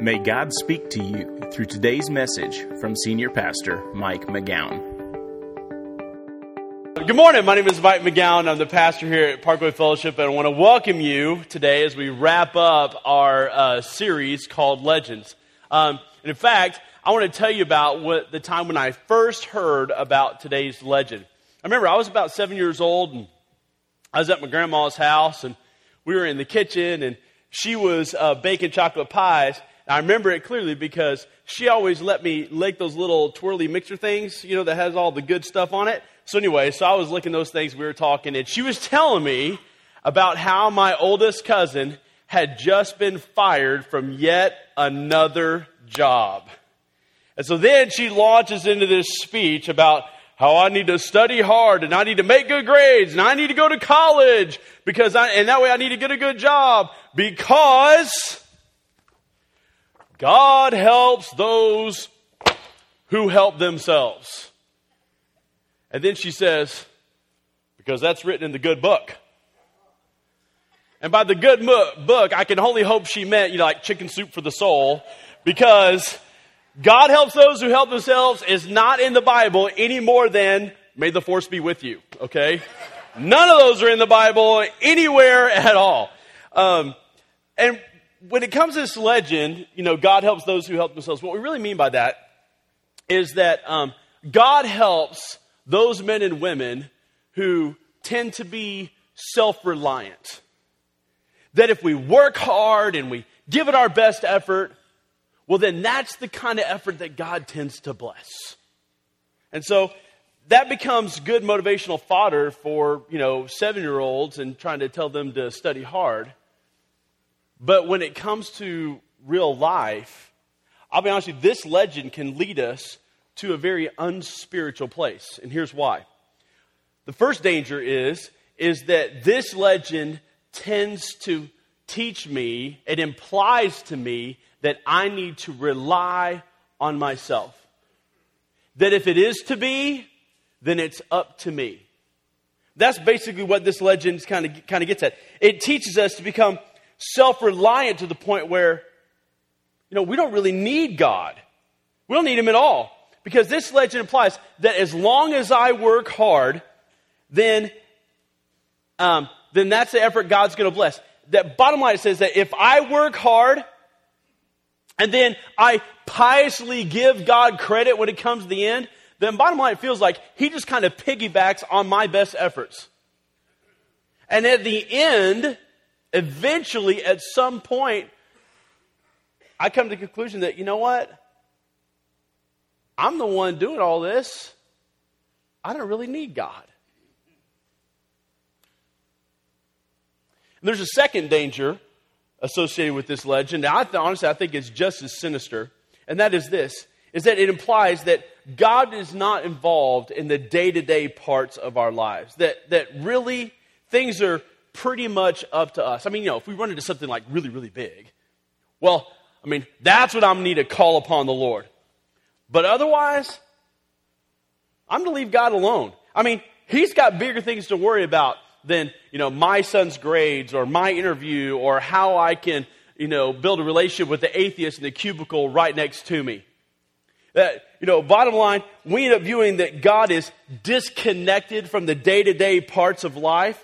May God speak to you through today's message from Senior Pastor Mike McGowan. Good morning. My name is Mike McGowan. I'm the pastor here at Parkway Fellowship, and I want to welcome you today as we wrap up our series called Legends. And in fact, I want to tell you about the time when I first heard about today's legend. I remember I was about 7 years old, and I was at my grandma's house, and we were in the kitchen, and she was baking chocolate pies. I remember it clearly because she always let me lick those little twirly mixer things, you know, that has all the good stuff on it. So anyway, I was licking those things, we were talking, and she was telling me about how my oldest cousin had just been fired from yet another job. And so then she launches into this speech about how I need to study hard, and I need to make good grades, and I need to go to college, because and that way I need to get a good job, because God helps those who help themselves. And then she says, because that's written in the good book. And by the good book, I can only hope she meant, you know, like Chicken Soup for the Soul, because God helps those who help themselves is not in the Bible any more than may the force be with you, okay? None of those are in the Bible anywhere at all. And when it comes to this legend, you know, God helps those who help themselves. What we really mean by that is that God helps those men and women who tend to be self-reliant. That if we work hard and we give it our best effort, well, then that's the kind of effort that God tends to bless. And so that becomes good motivational fodder for, you know, 7-year-olds and trying to tell them to study hard. But when it comes to real life, I'll be honest with you, this legend can lead us to a very unspiritual place. And here's why. The first danger is that this legend tends to teach me, it implies to me, that I need to rely on myself. That if it is to be, then it's up to me. That's basically what this legend kind of gets at. It teaches us to become self-reliant to the point where, you know, we don't really need God. We don't need him at all. Because this legend implies that as long as I work hard, then that's the effort God's going to bless. That bottom line, it says that if I work hard and then I piously give God credit when it comes to the end, then bottom line, it feels like he just kind of piggybacks on my best efforts. And at the end, eventually, at some point, I come to the conclusion that, you know what? I'm the one doing all this. I don't really need God. And there's a second danger associated with this legend. Now, honestly, I think it's just as sinister. And that is this, is that it implies that God is not involved in the day-to-day parts of our lives. That really things are pretty much up to us. I mean, you know, if we run into something like really, really big, well, I mean, that's when I'm going to need to call upon the Lord. But otherwise, I'm going to leave God alone. I mean, he's got bigger things to worry about than, you know, my son's grades or my interview or how I can, you know, build a relationship with the atheist in the cubicle right next to me. That, you know, bottom line, we end up viewing that God is disconnected from the day-to-day parts of life,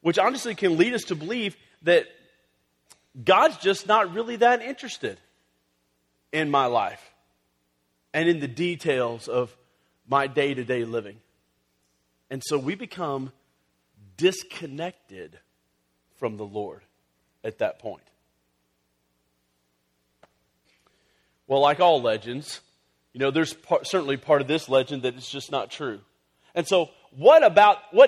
which honestly can lead us to believe that God's just not really that interested in my life and in the details of my day-to-day living. And so we become disconnected from the Lord at that point. Well, like all legends, you know, there's certainly part of this legend that is just not true. And so what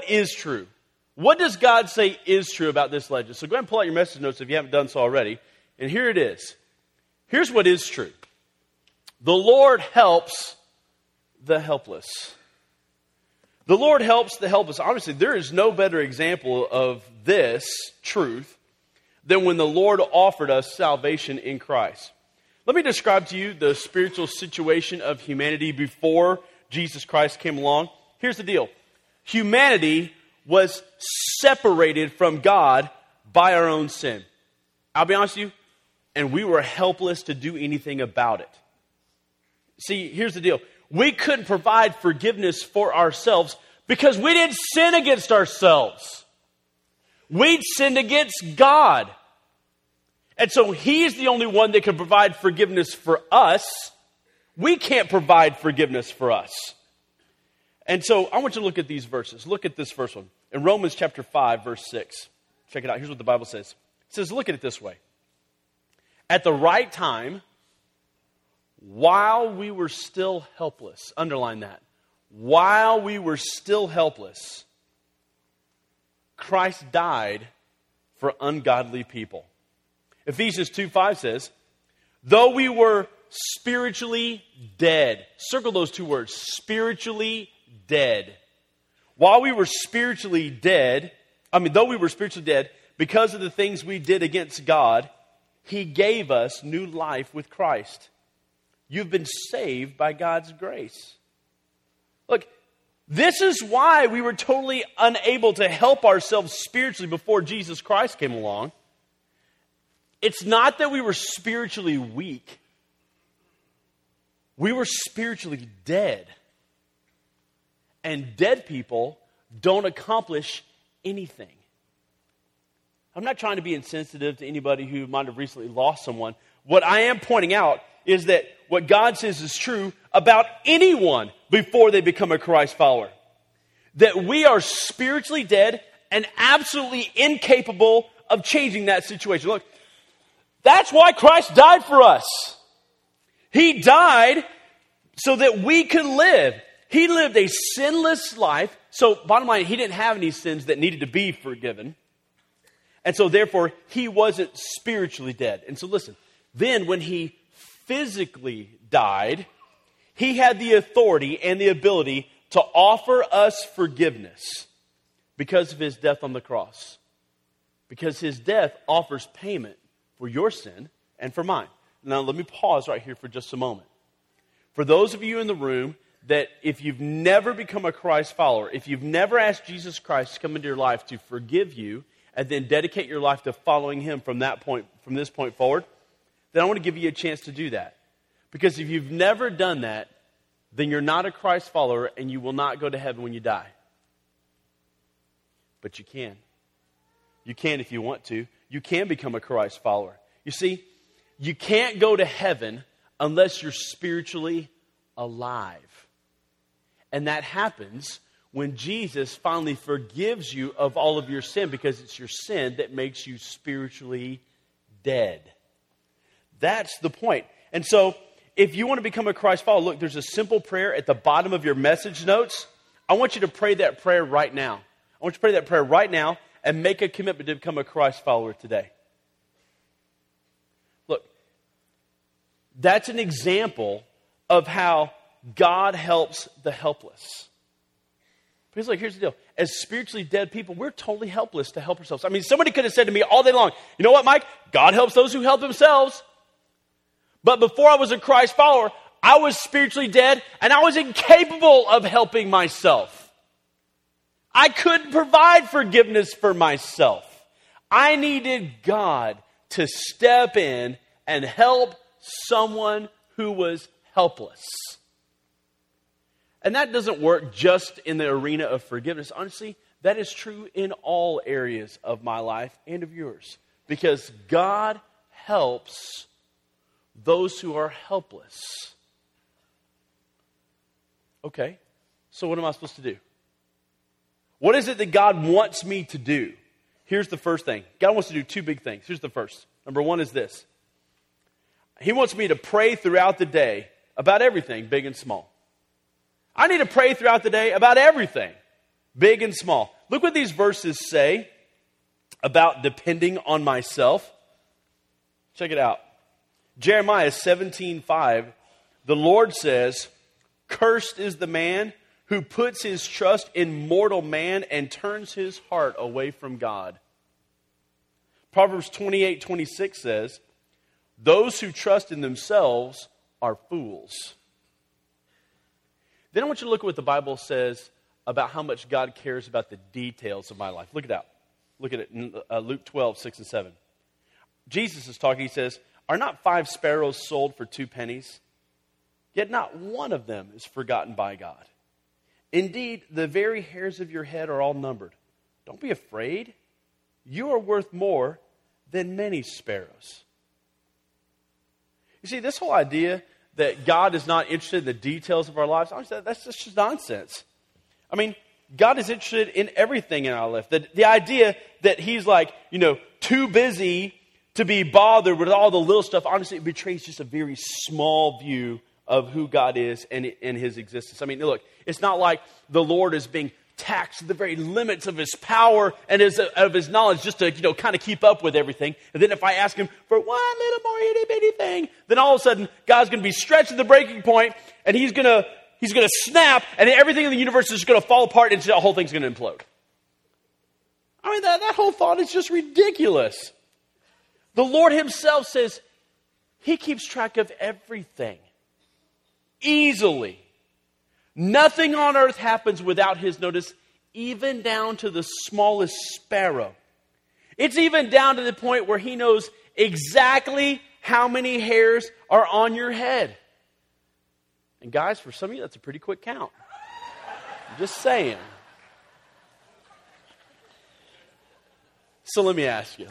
is true? What does God say is true about this legend? So go ahead and pull out your message notes if you haven't done so already. And here it is. Here's what is true. The Lord helps the helpless. The Lord helps the helpless. Obviously, there is no better example of this truth than when the Lord offered us salvation in Christ. Let me describe to you the spiritual situation of humanity before Jesus Christ came along. Here's the deal. Humanity was separated from God by our own sin. I'll be honest with you, and we were helpless to do anything about it. See, here's the deal. We couldn't provide forgiveness for ourselves because we didn't sin against ourselves. We'd sinned against God. And so he's the only one that can provide forgiveness for us. We can't provide forgiveness for us. And so I want you to look at these verses. Look at this first one. In Romans chapter 5, verse 6. Check it out. Here's what the Bible says. It says, look at it this way. At the right time, while we were still helpless. Underline that. While we were still helpless, Christ died for ungodly people. Ephesians 2:5 says, though we were spiritually dead. Circle those two words, spiritually dead. While we were spiritually dead, though we were spiritually dead, because of the things we did against God, he gave us new life with Christ. You've been saved by God's grace. Look, this is why we were totally unable to help ourselves spiritually before Jesus Christ came along. It's not that we were spiritually weak. We were spiritually dead. And dead people don't accomplish anything. I'm not trying to be insensitive to anybody who might have recently lost someone. What I am pointing out is that what God says is true about anyone before they become a Christ follower. That we are spiritually dead and absolutely incapable of changing that situation. Look, that's why Christ died for us. He died so that we could live. He lived a sinless life. So bottom line, he didn't have any sins that needed to be forgiven. And so therefore, he wasn't spiritually dead. And so listen, then when he physically died, he had the authority and the ability to offer us forgiveness because of his death on the cross. Because his death offers payment for your sin and for mine. Now, let me pause right here for just a moment. For those of you in the room that if you've never become a Christ follower, if you've never asked Jesus Christ to come into your life to forgive you and then dedicate your life to following him from this point forward, then I want to give you a chance to do that. Because if you've never done that, then you're not a Christ follower and you will not go to heaven when you die. But you can. You can if you want to. You can become a Christ follower. You see, you can't go to heaven unless you're spiritually alive. And that happens when Jesus finally forgives you of all of your sin, because it's your sin that makes you spiritually dead. That's the point. And so, if you want to become a Christ follower, look, there's a simple prayer at the bottom of your message notes. I want you to pray that prayer right now. I want you to pray that prayer right now and make a commitment to become a Christ follower today. Look, that's an example of how God helps the helpless. Because look, here's the deal. As spiritually dead people, we're totally helpless to help ourselves. Somebody could have said to me all day long, you know what, Mike? God helps those who help themselves. But before I was a Christ follower, I was spiritually dead and I was incapable of helping myself. I couldn't provide forgiveness for myself. I needed God to step in and help someone who was helpless. And that doesn't work just in the arena of forgiveness. Honestly, that is true in all areas of my life and of yours. Because God helps those who are helpless. Okay, so what am I supposed to do? What is it that God wants me to do? Here's the first thing. God wants to do two big things. Here's the first. Number one is this. He wants me to pray throughout the day about everything, big and small. I need to pray throughout the day about everything, big and small. Look what these verses say about depending on myself. Check it out. Jeremiah 17:5, the Lord says, cursed is the man who puts his trust in mortal man and turns his heart away from God. Proverbs 28:26 says, those who trust in themselves are fools. Then I want you to look at what the Bible says about how much God cares about the details of my life. Look at it. Look at it in Luke 12:6 and 7. Jesus is talking, he says, Are not 5 sparrows sold for 2 pennies? Yet not one of them is forgotten by God. Indeed, the very hairs of your head are all numbered. Don't be afraid. You are worth more than many sparrows. You see, this whole idea that God is not interested in the details of our lives, honestly, that's just nonsense. I mean, God is interested in everything in our life. The idea that he's like, too busy to be bothered with all the little stuff, honestly, it betrays just a very small view of who God is and his existence. I mean, look, it's not like the Lord is being taxed to the very limits of his power and of his knowledge just to, kind of keep up with everything. And then if I ask him for one little more itty-bitty thing, then all of a sudden God's going to be stretched to the breaking point and he's going to snap and everything in the universe is going to fall apart and the whole thing's going to implode. I mean, that whole thought is just ridiculous. The Lord himself says he keeps track of everything. Easily. Nothing on earth happens without his notice, even down to the smallest sparrow. It's even down to the point where he knows exactly how many hairs are on your head. And guys, for some of you, that's a pretty quick count. I'm just saying. So let me ask you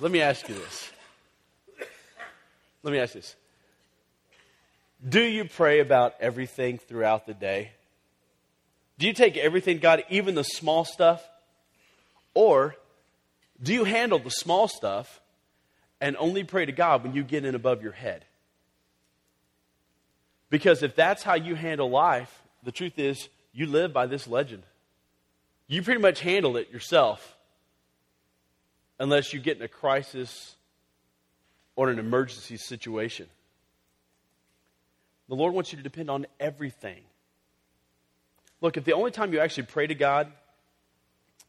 this. Do you pray about everything throughout the day? Do you take everything, God, even the small stuff? Or do you handle the small stuff and only pray to God when you get in above your head? Because if that's how you handle life, the truth is you live by this legend. You pretty much handle it yourself unless you get in a crisis or an emergency situation. The Lord wants you to depend on everything. Look, if the only time you actually pray to God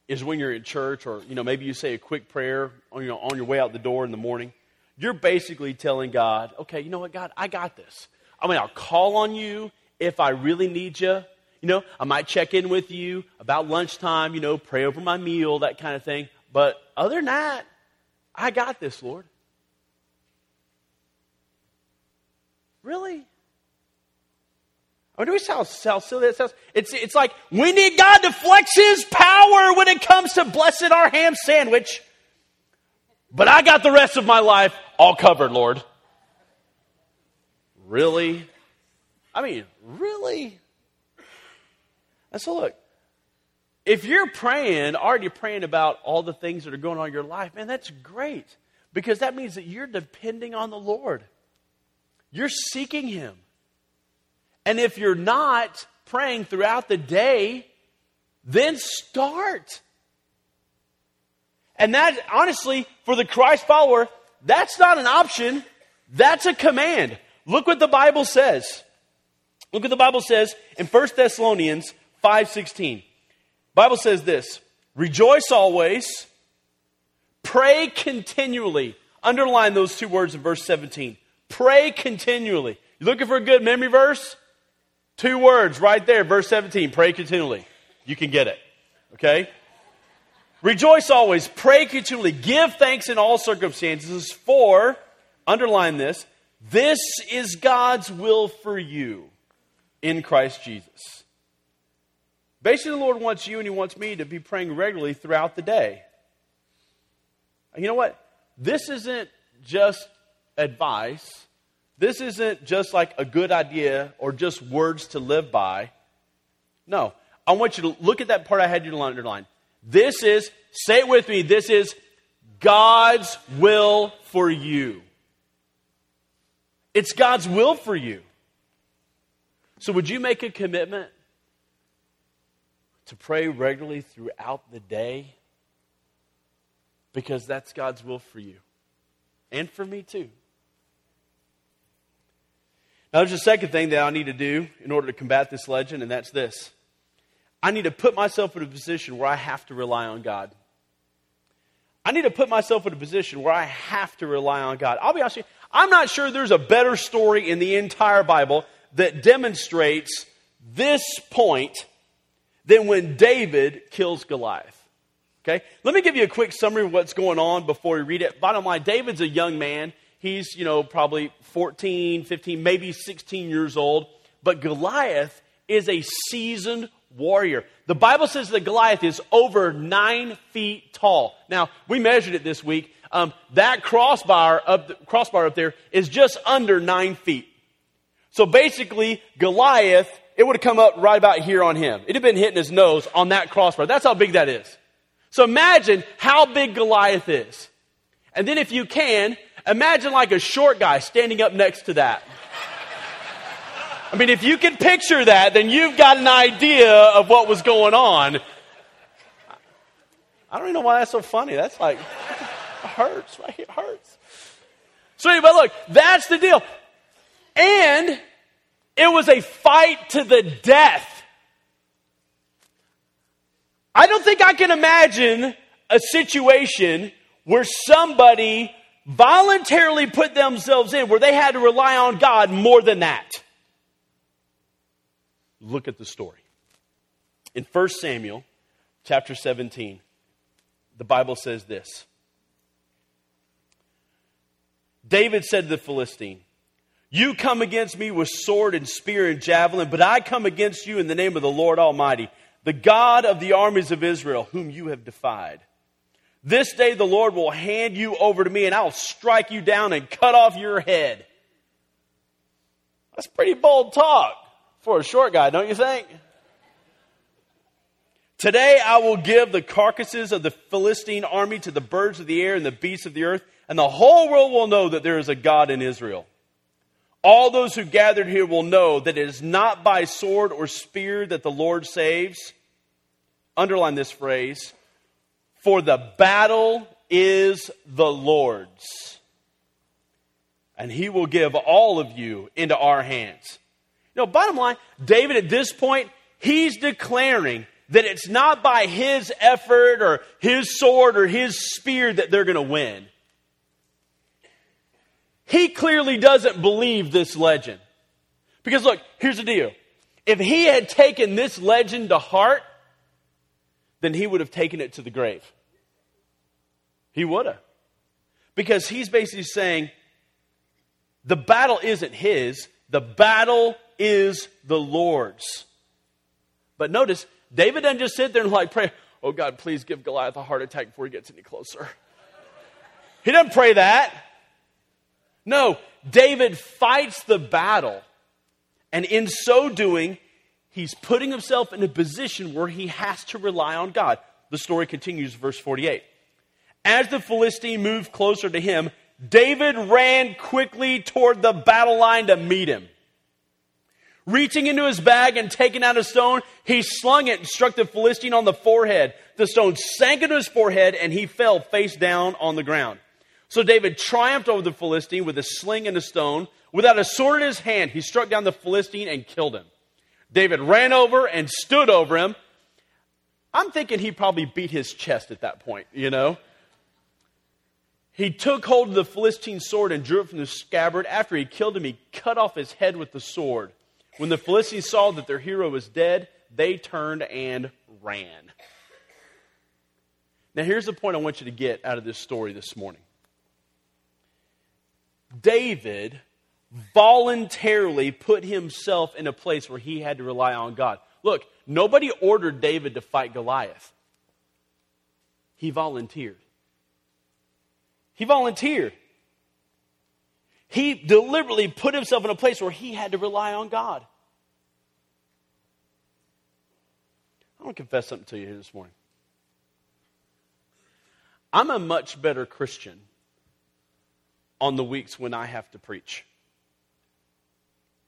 is when you're at church or, maybe you say a quick prayer on your way out the door in the morning, you're basically telling God, okay, you know what, God, I got this. I mean, I'll call on you if I really need you. I might check in with you about lunchtime, pray over my meal, that kind of thing. But other than that, I got this, Lord. Really? I mean, do we see how silly that sounds? It's like, we need God to flex his power when it comes to blessing our ham sandwich. But I got the rest of my life all covered, Lord. Really? I mean, really? And so look, if you're already praying about all the things that are going on in your life, man, that's great. Because that means that you're depending on the Lord. You're seeking him. And if you're not praying throughout the day, then start. And that, honestly, for the Christ follower, that's not an option. That's a command. Look what the Bible says. Look what the Bible says in 1 Thessalonians 5:16. The Bible says this, rejoice always, pray continually. Underline those two words in verse 17. Pray continually. You looking for a good memory verse? 2 words right there, verse 17. Pray continually. You can get it. Okay? Rejoice always. Pray continually. Give thanks in all circumstances for, underline this, this is God's will for you in Christ Jesus. Basically, the Lord wants you and he wants me to be praying regularly throughout the day. And you know what? This isn't just advice. This isn't just like a good idea or just words to live by. No, I want you to look at that part I had you underline. This is, say it with me, this is God's will for you. It's God's will for you. So would you make a commitment to pray regularly throughout the day? Because that's God's will for you. And for me too. Now, there's a second thing that I need to do in order to combat this legend, and that's this. I need to put myself in a position where I have to rely on God. I'll be honest with you, I'm not sure there's a better story in the entire Bible that demonstrates this point than when David kills Goliath. Okay? Let me give you a quick summary of what's going on before we read it. Bottom line, David's a young man. He's, probably 14, 15, maybe 16 years old. But Goliath is a seasoned warrior. The Bible says that Goliath is over 9 feet tall. Now, we measured it this week. That crossbar up there is just under 9 feet. So basically, Goliath, it would have come up right about here on him. It had been hitting his nose on that crossbar. That's how big that is. So imagine how big Goliath is. And then if you can, imagine like a short guy standing up next to that. I mean, if you can picture that, then you've got an idea of what was going on. I don't even know why that's so funny. That's like, it hurts, right? It hurts. So anyway, look, that's the deal. And it was a fight to the death. I don't think I can imagine a situation where somebody voluntarily put themselves in, where they had to rely on God more than that. Look at the story. In 1 Samuel chapter 17, the Bible says this. David said to the Philistine, "You come against me with sword and spear and javelin, but I come against you in the name of the Lord Almighty, the God of the armies of Israel, whom you have defied. This day the Lord will hand you over to me, and I'll strike you down and cut off your head." That's pretty bold talk for a short guy, don't you think? "Today I will give the carcasses of the Philistine army to the birds of the air and the beasts of the earth, and the whole world will know that there is a God in Israel. All those who gathered here will know that it is not by sword or spear that the Lord saves." Underline this phrase. "For the battle is the Lord's, and he will give all of you into our hands." Bottom line, David at this point, he's declaring that it's not by his effort or his sword or his spear that they're going to win. He clearly doesn't believe this legend. Because look, here's the deal. If he had taken this legend to heart, then he would have taken it to the grave. He would have. Because he's basically saying, the battle isn't his, the battle is the Lord's. But notice, David doesn't just sit there and pray, "Oh God, please give Goliath a heart attack before he gets any closer." He doesn't pray that. No, David fights the battle. And in so doing, he's putting himself in a position where he has to rely on God. The story continues, verse 48. "As the Philistine moved closer to him, David ran quickly toward the battle line to meet him. Reaching into his bag and taking out a stone, he slung it and struck the Philistine on the forehead. The stone sank into his forehead and he fell face down on the ground. So David triumphed over the Philistine with a sling and a stone. Without a sword in his hand, he struck down the Philistine and killed him. David ran over and stood over him." I'm thinking he probably beat his chest at that point, "He took hold of the Philistine's sword and drew it from the scabbard. After he killed him, he cut off his head with the sword. When the Philistines saw that their hero was dead, they turned and ran." Now here's the point I want you to get out of this story this morning. David voluntarily put himself in a place where he had to rely on God. Look, nobody ordered David to fight Goliath. He volunteered. He volunteered. He deliberately put himself in a place where he had to rely on God. I want to confess something to you here this morning. I'm a much better Christian on the weeks when I have to preach.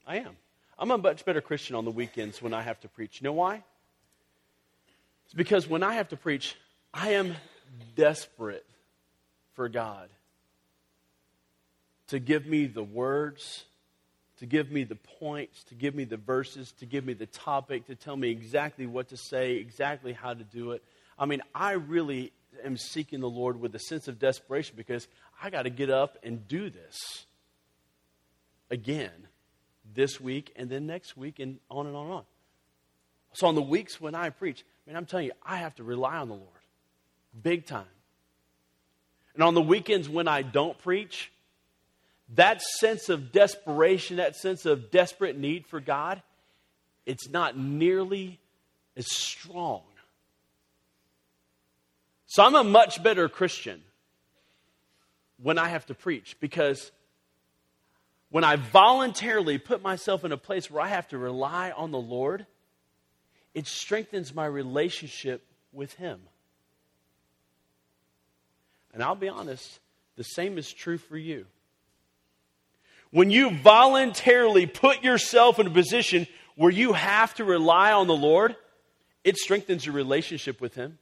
I am. I'm a much better Christian on the weekends when I have to preach. You know why? It's because when I have to preach, I am desperate for God to give me the words, to give me the points, to give me the verses, to give me the topic, to tell me exactly what to say, exactly how to do it. I mean, I really am seeking the Lord with a sense of desperation because I got to get up and do this again this week and then next week and on and on and on. So on the weeks when I preach, I'm telling you, I have to rely on the Lord big time. And on the weekends when I don't preach, that sense of desperation, that sense of desperate need for God, it's not nearly as strong. So I'm a much better Christian when I have to preach, because when I voluntarily put myself in a place where I have to rely on the Lord, it strengthens my relationship with Him. And I'll be honest, the same is true for you. When you voluntarily put yourself in a position where you have to rely on the Lord, it strengthens your relationship with Him.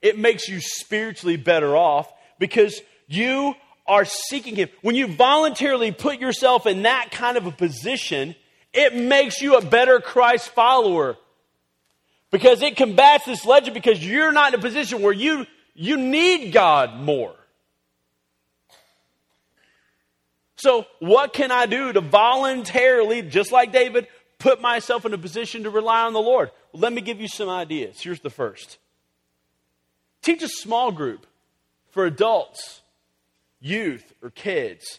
It makes you spiritually better off because you are seeking Him. When you voluntarily put yourself in that kind of a position, it makes you a better Christ follower. Because it combats this legend, because you're not in a position where you need God more. So what can I do to voluntarily, just like David, put myself in a position to rely on the Lord? Well, let me give you some ideas. Here's the first. Teach a small group for adults, youth, or kids.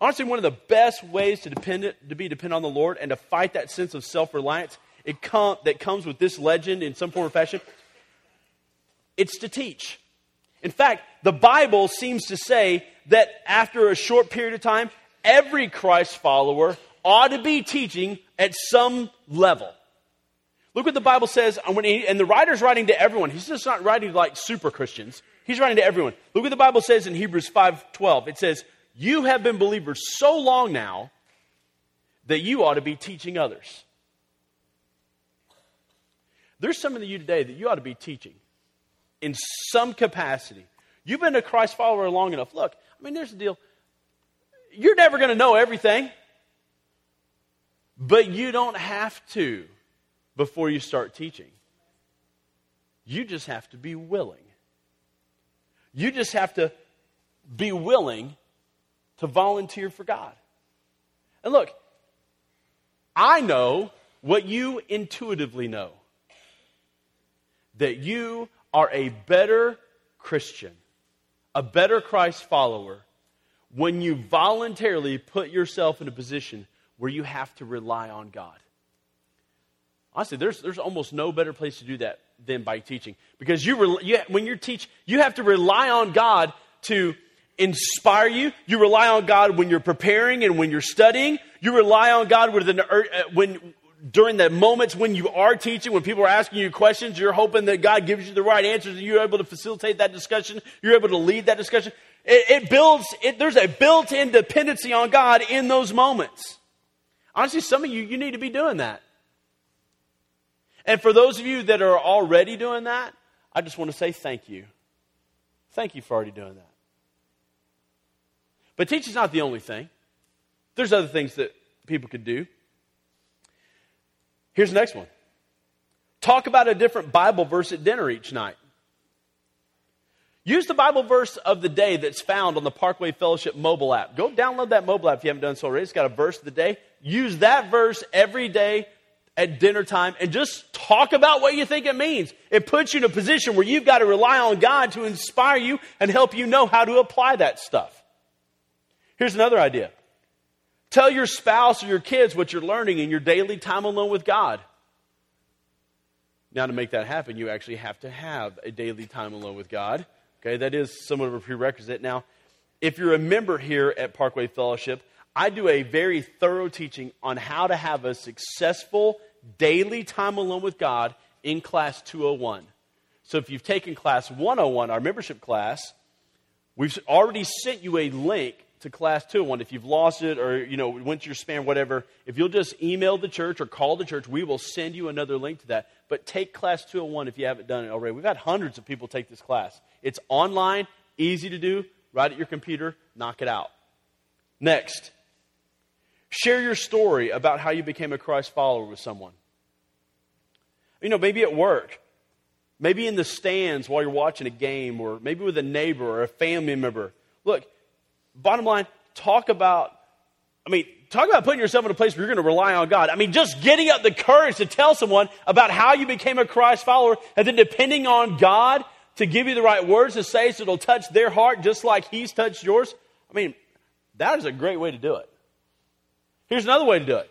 Honestly, one of the best ways to be dependent on the Lord and to fight that sense of self-reliance that comes with this legend in some form or fashion, it's to teach. In fact, the Bible seems to say that after a short period of time, every Christ follower ought to be teaching at some level. Look what the Bible says, and the writer's writing to everyone. He's just not writing like super Christians. He's writing to everyone. Look what the Bible says in Hebrews 5:12. It says, "You have been believers so long now that you ought to be teaching others." There's some of you today that you ought to be teaching in some capacity. You've been a Christ follower long enough. Look, there's the deal. You're never going to know everything. But you don't have to before you start teaching. You just have to be willing. You just have to be willing to volunteer for God. And look, I know what you intuitively know. That you are a better Christian, a better Christ follower, when you voluntarily put yourself in a position where you have to rely on God. Honestly, there's almost no better place to do that than by teaching. Because when you teach, you have to rely on God to inspire you. You rely on God when you're preparing and when you're studying. You rely on God during the moments when you are teaching, when people are asking you questions, you're hoping that God gives you the right answers and you're able to facilitate that discussion. You're able to lead that discussion. There's a built-in dependency on God in those moments. Honestly, some of you need to be doing that. And for those of you that are already doing that, I just want to say thank you. Thank you for already doing that. But teaching's not the only thing. There's other things that people could do. Here's the next one. Talk about a different Bible verse at dinner each night. Use the Bible verse of the day that's found on the Parkway Fellowship mobile app. Go download that mobile app if you haven't done so already. It's got a verse of the day. Use that verse every day at dinner time and just talk about what you think it means. It puts you in a position where you've got to rely on God to inspire you and help you know how to apply that stuff. Here's another idea. Tell your spouse or your kids what you're learning in your daily time alone with God. Now, to make that happen, you actually have to have a daily time alone with God. Okay, that is somewhat of a prerequisite. Now, if you're a member here at Parkway Fellowship, I do a very thorough teaching on how to have a successful daily time alone with God in class 201. So if you've taken class 101, our membership class, we've already sent you a link to class 201. If you've lost it or, went to your spam, whatever, if you'll just email the church or call the church, we will send you another link to that. But take class 201 if you haven't done it already. We've had hundreds of people take this class. It's online, easy to do, right at your computer, knock it out. Next, share your story about how you became a Christ follower with someone. Maybe at work, maybe in the stands while you're watching a game, or maybe with a neighbor or a family member. Look, bottom line, talk about putting yourself in a place where you're going to rely on God. Just getting up the courage to tell someone about how you became a Christ follower and then depending on God to give you the right words to say so it'll touch their heart just like He's touched yours. That is a great way to do it. Here's another way to do it.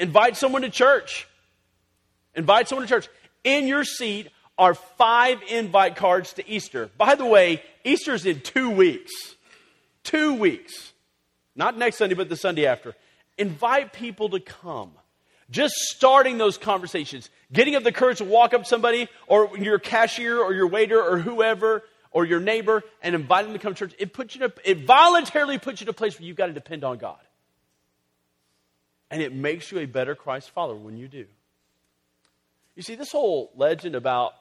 Invite someone to church. Invite someone to church. In your seat are 5 invite cards to Easter. By the way, Easter's in 2 weeks. 2 weeks. Not next Sunday, but the Sunday after. Invite people to come. Just starting those conversations. Getting up the courage to walk up to somebody or your cashier or your waiter or whoever or your neighbor and invite them to come to church. It voluntarily puts you in a place where you've got to depend on God. And it makes you a better Christ follower when you do. You see, this whole legend about,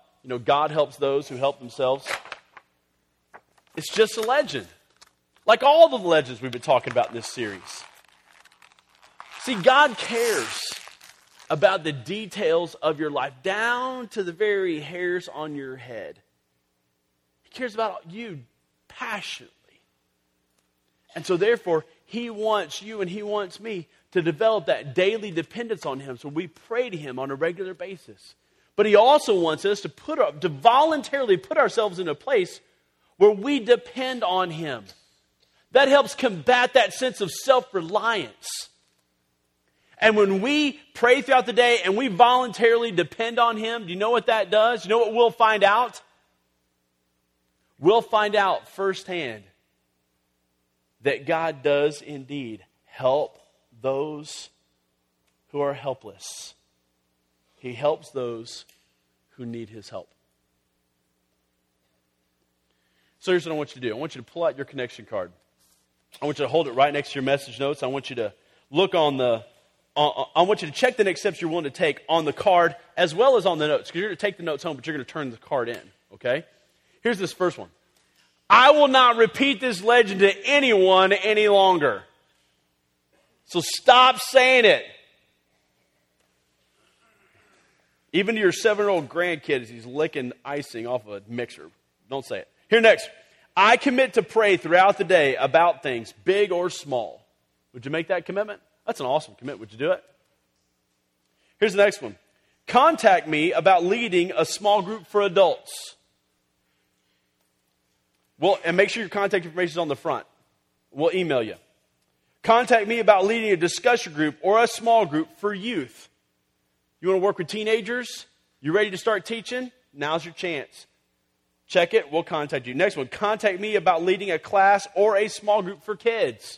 God helps those who help themselves, it's just a legend. Like all the legends we've been talking about in this series. See, God cares about the details of your life, down to the very hairs on your head. He cares about you passionately. And so therefore, He wants you and He wants me to develop that daily dependence on Him, so we pray to Him on a regular basis. But He also wants us to voluntarily put ourselves in a place where we depend on Him. That helps combat that sense of self-reliance. And when we pray throughout the day and we voluntarily depend on Him, do you know what that does? You know what we'll find out? We'll find out firsthand that God does indeed help those who are helpless. He helps those who need His help. So here's what I want you to do. I want you to pull out your connection card. I want you to hold it right next to your message notes. I want you to look on the... I want you to check the next steps you're willing to take on the card as well as on the notes, because you're going to take the notes home, but you're going to turn the card in, okay? Here's this first one. I will not repeat this legend to anyone any longer. So stop saying it. Even to your 7-year-old grandkid as he's licking icing off a mixer. Don't say it. Here next. I commit to pray throughout the day about things, big or small. Would you make that commitment? That's an awesome commitment. Would you do it? Here's the next one. Contact me about leading a small group for adults. Well, and make sure your contact information is on the front. We'll email you. Contact me about leading a discussion group or a small group for youth. You want to work with teenagers? You ready to start teaching? Now's your chance. Check it. We'll contact you. Next one. Contact me about leading a class or a small group for kids.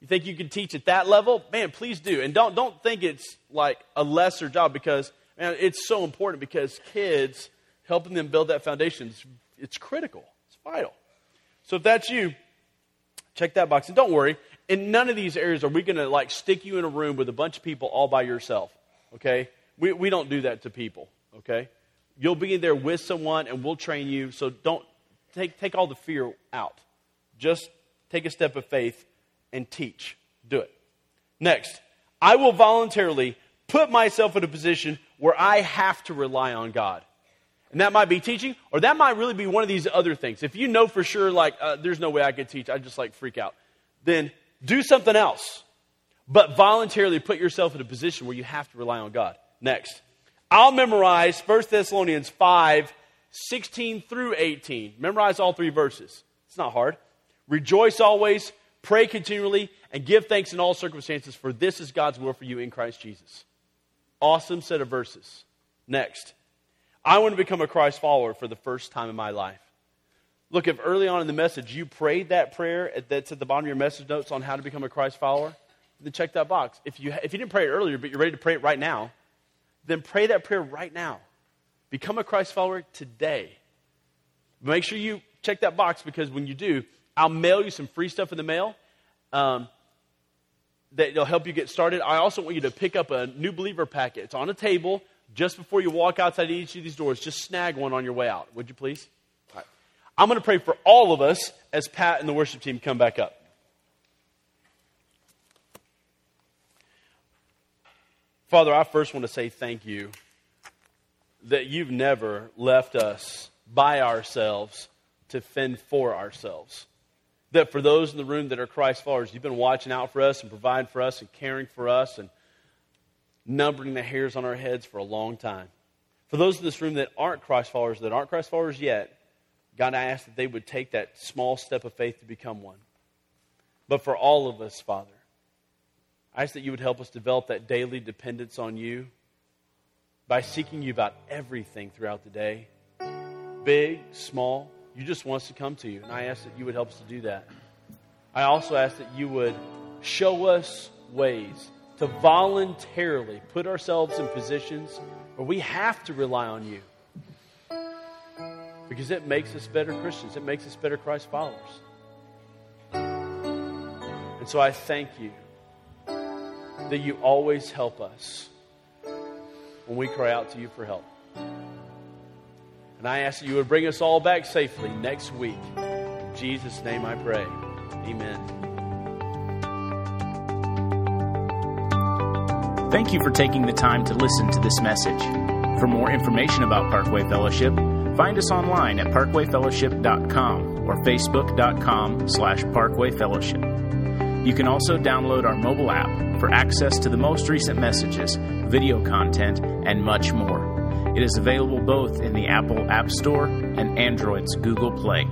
You think you can teach at that level? Man, please do. And don't think it's like a lesser job, because man, it's so important, because kids, helping them build that foundation, it's critical. It's vital. So if that's you, check that box. And don't worry, in none of these areas are we going to like stick you in a room with a bunch of people all by yourself, okay? We don't do that to people, okay? You'll be in there with someone and we'll train you. So don't take all the fear out. Just take a step of faith and teach. Do it. Next, I will voluntarily put myself in a position where I have to rely on God. And that might be teaching, or that might really be one of these other things. If you know for sure, there's no way I could teach, I just freak out, then do something else. But voluntarily put yourself in a position where you have to rely on God. Next, I'll memorize 1 Thessalonians 5:16 through 18. Memorize all 3 verses. It's not hard. Rejoice always, pray continually, and give thanks in all circumstances, for this is God's will for you in Christ Jesus. Awesome set of verses. Next, I want to become a Christ follower for the first time in my life. Look, if early on in the message you prayed that prayer that's at the bottom of your message notes on how to become a Christ follower, then check that box. If you didn't pray it earlier, but you're ready to pray it right now, then pray that prayer right now. Become a Christ follower today. Make sure you check that box, because when you do, I'll mail you some free stuff in the mail that'll help you get started. I also want you to pick up a new believer packet. It's on a table just before you walk outside each of these doors. Just snag one on your way out, would you please? All right. I'm going to pray for all of us as Pat and the worship team come back up. Father, I first want to say thank you that you've never left us by ourselves to fend for ourselves. That for those in the room that are Christ followers, you've been watching out for us and providing for us and caring for us and numbering the hairs on our heads for a long time. For those in this room that aren't Christ followers yet, God, I ask that they would take that small step of faith to become one. but for all of us, Father. I ask that you would help us develop that daily dependence on you by seeking you about everything throughout the day. Big, small, you just want us to come to you. And I ask that you would help us to do that. I also ask that you would show us ways to voluntarily put ourselves in positions where we have to rely on you. Because it makes us better Christians. It makes us better Christ followers. And so I thank you that you always help us when we cry out to you for help. And I ask that you would bring us all back safely next week. In Jesus' name I pray. Amen. Thank you for taking the time to listen to this message. For more information about Parkway Fellowship, find us online at parkwayfellowship.com or facebook.com/Parkway Fellowship. You can also download our mobile app for access to the most recent messages, video content, and much more. It is available both in the Apple App Store and Android's Google Play.